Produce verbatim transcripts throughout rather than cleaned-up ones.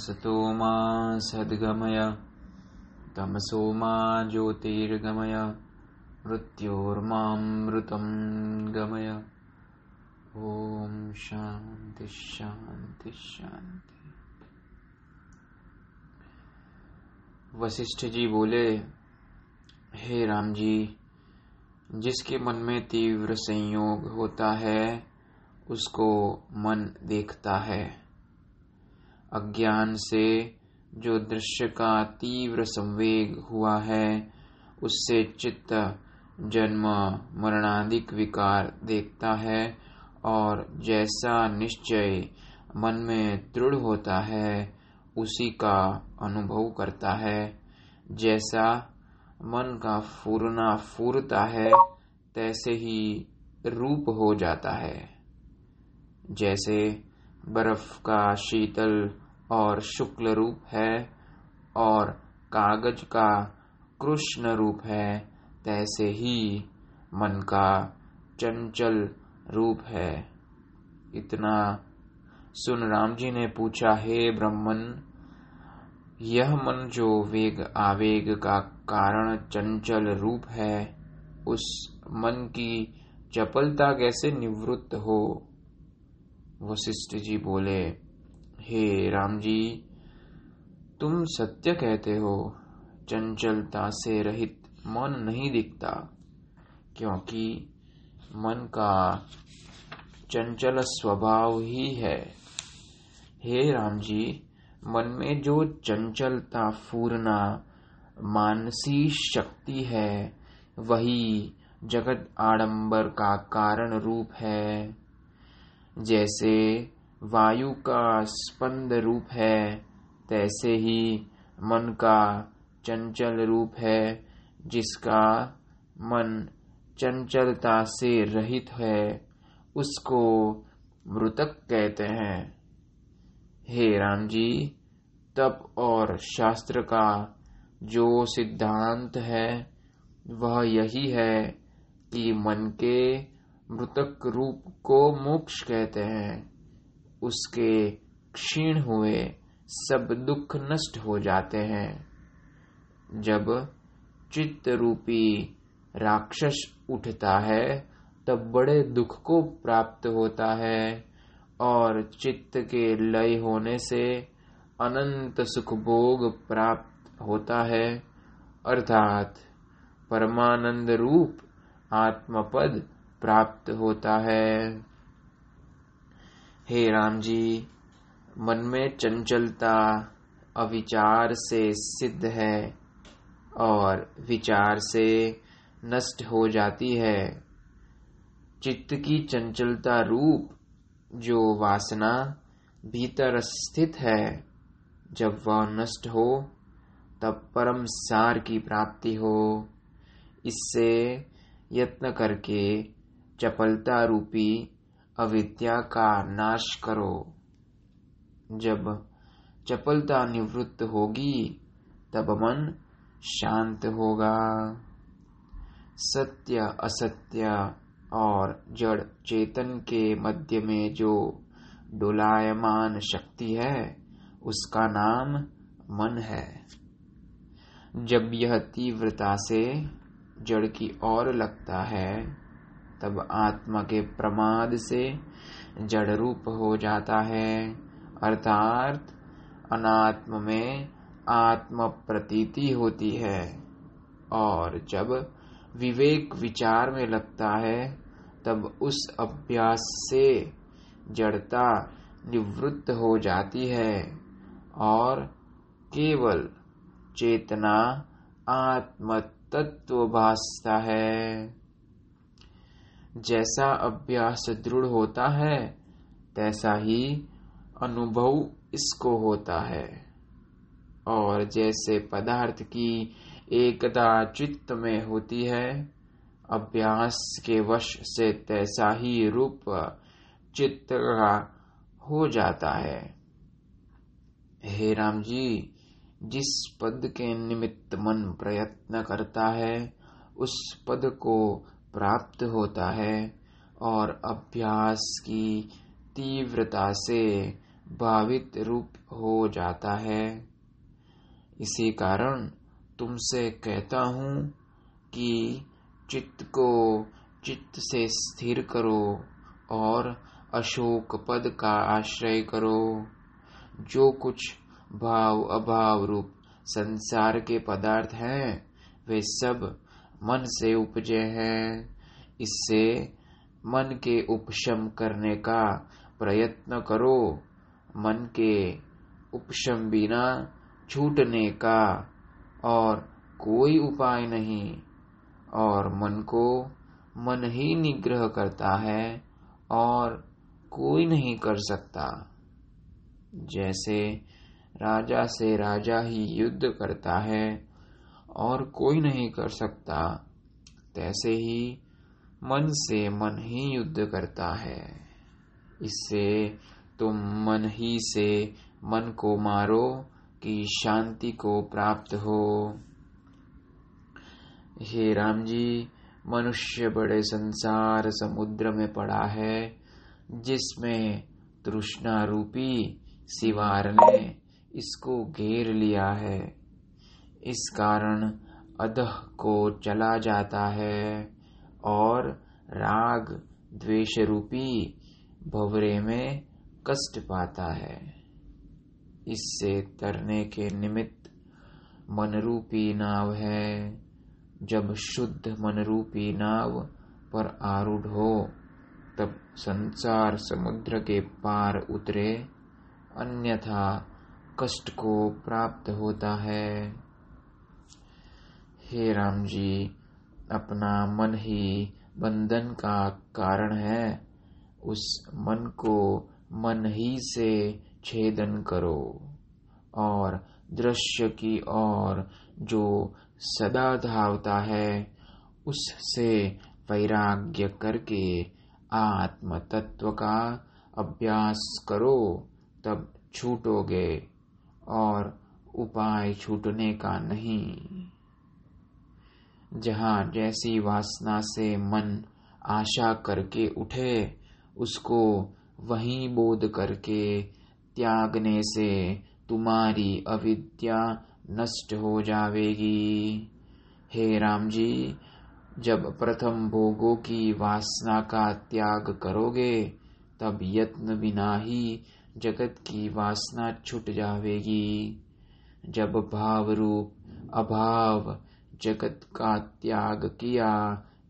सतो मा सद्गमय तमसो मा ज्योतिर्गमय मृत्योर्मामृतं गमय। ओम शांति शांति शांति। वशिष्ठ जी बोले, हे राम जी, जिसके मन में तीव्र संयोग होता है उसको मन देखता है। अज्ञान से जो दृश्य का तीव्र संवेग हुआ है उससे चित्त जन्म मरणादिक विकार देखता है, और जैसा निश्चय मन में दृढ़ होता है उसी का अनुभव करता है। जैसा मन का फूरना फूरता है तैसे ही रूप हो जाता है। जैसे बर्फ का शीतल और शुक्ल रूप है और कागज का कृष्ण रूप है, तैसे ही मन का चंचल रूप है। इतना सुन राम जी ने पूछा, हे ब्रह्मन, यह मन जो वेग आवेग का कारण चंचल रूप है उस मन की चपलता कैसे निवृत्त हो। वशिष्ठ जी बोले, हे राम जी, तुम सत्य कहते हो। चंचलता से रहित मन नहीं दिखता, क्योंकि मन का चंचल स्वभाव ही है। हे राम जी, मन में जो चंचलता फूरना मानसी शक्ति है वही जगत आडंबर का कारण रूप है। जैसे वायु का स्पंद रूप है तैसे ही मन का चंचल रूप है। जिसका मन चंचलता से रहित है उसको मृतक कहते हैं। हे राम जी, तप और शास्त्र का जो सिद्धांत है वह यही है कि मन के मृतक रूप को मोक्ष कहते हैं। उसके क्षीण हुए सब दुख नष्ट हो जाते हैं। जब चित्त रूपी राक्षस उठता है तब बड़े दुख को प्राप्त होता है, और चित्त के लय होने से अनंत सुख भोग प्राप्त होता है, अर्थात परमानंद रूप आत्मपद प्राप्त होता है। हे राम जी, मन में चंचलता अविचार से सिद्ध है और विचार से नष्ट हो जाती है। चित्त की चंचलता रूप जो वासना भीतर स्थित है, जब वह नष्ट हो तब परम सार की प्राप्ति हो। इससे यत्न करके चपलता रूपी अविद्या का नाश करो। जब चपलता निवृत्त होगी तब मन शांत होगा। सत्य असत्य और जड़ चेतन के मध्य में जो डोलायमान शक्ति है उसका नाम मन है। जब यह तीव्रता से जड़ की ओर लगता है तब आत्मा के प्रमाद से जड़ रूप हो जाता है, अर्थात अनात्म में आत्म प्रतीति होती है। और जब विवेक विचार में लगता है तब उस अभ्यास से जड़ता निवृत्त हो जाती है और केवल चेतना आत्म तत्व भासता है। जैसा अभ्यास दृढ़ होता है तैसा ही अनुभव इसको होता है। और जैसे पदार्थ की एकता चित्त में होती है अभ्यास के वश से, तैसा ही रूप चित्त का हो जाता है। हे राम जी, जिस पद के निमित्त मन प्रयत्न करता है उस पद को प्राप्त होता है, और अभ्यास की तीव्रता से भावित रूप हो जाता है। इसी कारण तुमसे कहता हूँ कि चित्त को चित्त से स्थिर करो और अशोक पद का आश्रय करो। जो कुछ भाव अभाव रूप संसार के पदार्थ हैं वे सब मन से उपजे हैं। इससे मन के उपशम करने का प्रयत्न करो। मन के उपशम बिना छूटने का और कोई उपाय नहीं, और मन को मन ही निग्रह करता है और कोई नहीं कर सकता। जैसे राजा से राजा ही युद्ध करता है और कोई नहीं कर सकता, तैसे ही मन से मन ही युद्ध करता है। इससे तुम मन ही से मन को मारो कि शांति को प्राप्त हो। हे राम जी, मनुष्य बड़े संसार समुद्र में पड़ा है, जिसमें तृष्णा रूपी सिवार ने इसको घेर लिया है। इस कारण अधः को चला जाता है और राग द्वेष रूपी भंवरे में कष्ट पाता है। इससे तरने के निमित्त मन रूपी नाव है। जब शुद्ध मन रूपी नाव पर आरूढ़ हो तब संसार समुद्र के पार उतरे, अन्यथा कष्ट को प्राप्त होता है। हे राम जी, अपना मन ही बंधन का कारण है। उस मन को मन ही से छेदन करो और दृश्य की ओर जो सदा धावता है उससे वैराग्य करके आत्म तत्व का अभ्यास करो, तब छूटोगे और उपाय छूटने का नहीं। जहाँ जैसी वासना से मन आशा करके उठे उसको वहीं बोध करके त्यागने से तुम्हारी अविद्या नष्ट हो जावेगी। हे राम जी, जब प्रथम भोगों की वासना का त्याग करोगे तब यत्न बिना ही जगत की वासना छूट जावेगी। जब भाव रूप अभाव जगत का त्याग किया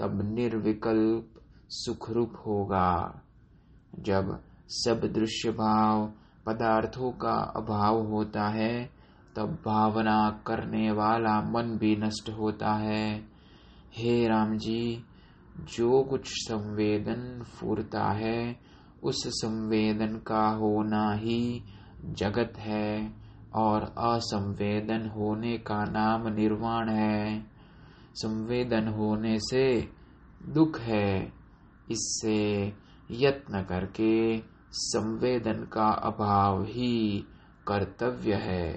तब निर्विकल्प सुखरूप होगा। जब सब दृश्य भाव पदार्थों का अभाव होता है तब भावना करने वाला मन भी नष्ट होता है। हे राम जी, जो कुछ संवेदन फूरता है उस संवेदन का होना ही जगत है और असंवेदन होने का नाम निर्वाण है। संवेदन होने से दुख है, इससे यत्न करके संवेदन का अभाव ही कर्तव्य है।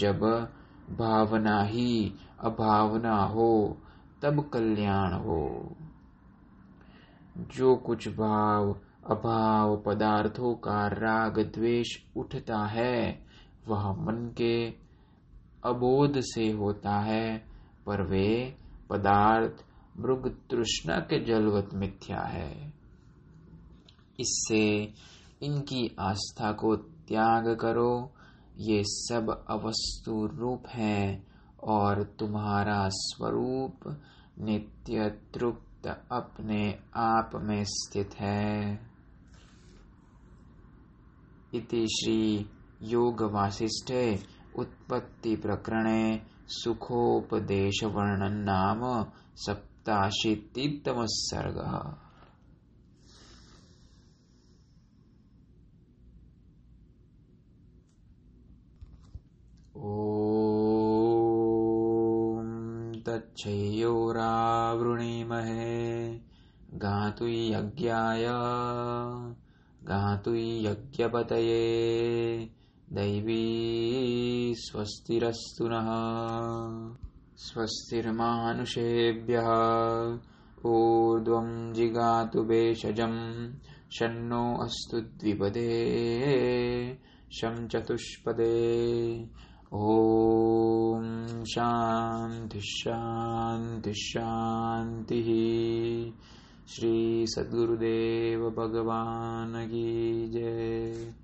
जब भावना ही अभावना हो तब कल्याण हो। जो कुछ भाव अभाव पदार्थों का राग द्वेष उठता है वह मन के अबोध से होता है, पर वे पदार्थ मृग तृष्णा के जलवत मिथ्या है। इससे इनकी आस्था को त्याग करो। ये सब अवस्तु रूप हैं और तुम्हारा स्वरूप नित्य तृप्त अपने आप में स्थित है। इति श्री योगवासिष्ठे उत्पत्ति प्रकरणे सुखोपदेश वर्णन नाम सप्ताशीतितमः सर्गः। तच्छयोरावृणीमहे गातुई यज्ञाय गातुई यज्ञपतये दैवी स्वस्तिरस्तु नः। स्वस्तिर्मानुषेभ्यः ऊर्ध्वं जिगातु भेषजं शन्नो अस्तु द्विपदे शं चतुष्पदे। ओम शांति शांति शांति। श्री सद्गुरुदेव भगवान की जय।